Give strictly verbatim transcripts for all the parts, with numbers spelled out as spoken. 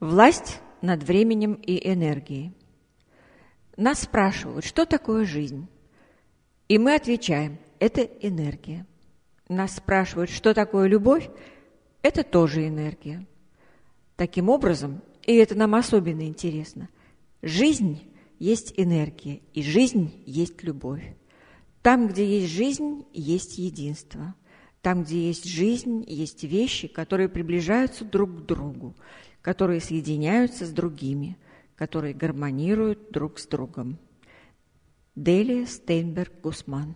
Власть над временем и энергией. Нас спрашивают, что такое жизнь? И мы отвечаем, это энергия. Нас спрашивают, что такое любовь? Это тоже энергия. Таким образом, и это нам особенно интересно, жизнь есть энергия, и жизнь есть любовь. Там, где есть жизнь, есть единство. Там, где есть жизнь, есть вещи, которые приближаются друг к другу, которые соединяются с другими, которые гармонируют друг с другом. Делия Стейнберг Гусман.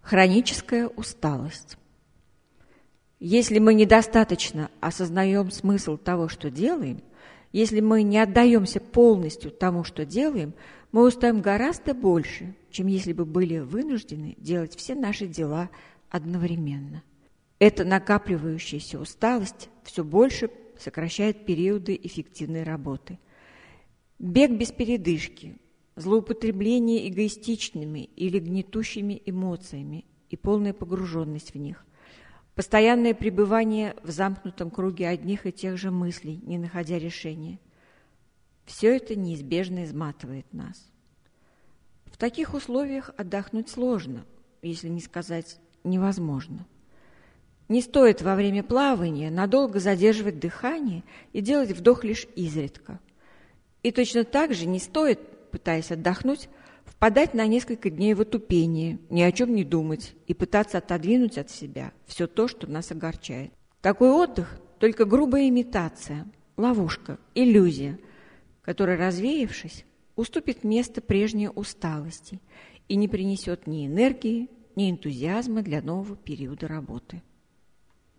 Хроническая усталость. Если мы недостаточно осознаем смысл того, что делаем, если мы не отдаемся полностью тому, что делаем, мы устаем гораздо больше, чем если бы были вынуждены делать все наши дела одновременно. Эта накапливающаяся усталость все больше сокращает периоды эффективной работы. Бег без передышки, злоупотребление эгоистичными или гнетущими эмоциями и полная погруженность в них, постоянное пребывание в замкнутом круге одних и тех же мыслей, не находя решения. Все это неизбежно изматывает нас. В таких условиях отдохнуть сложно, если не сказать невозможно. Не стоит во время плавания надолго задерживать дыхание и делать вдох лишь изредка. И точно так же не стоит, пытаясь отдохнуть, впадать на несколько дней в отупение, ни о чем не думать и пытаться отодвинуть от себя все то, что нас огорчает. Такой отдых – только грубая имитация, ловушка, иллюзия, которая, развеявшись, уступит место прежней усталости и не принесет ни энергии, ни энтузиазма для нового периода работы.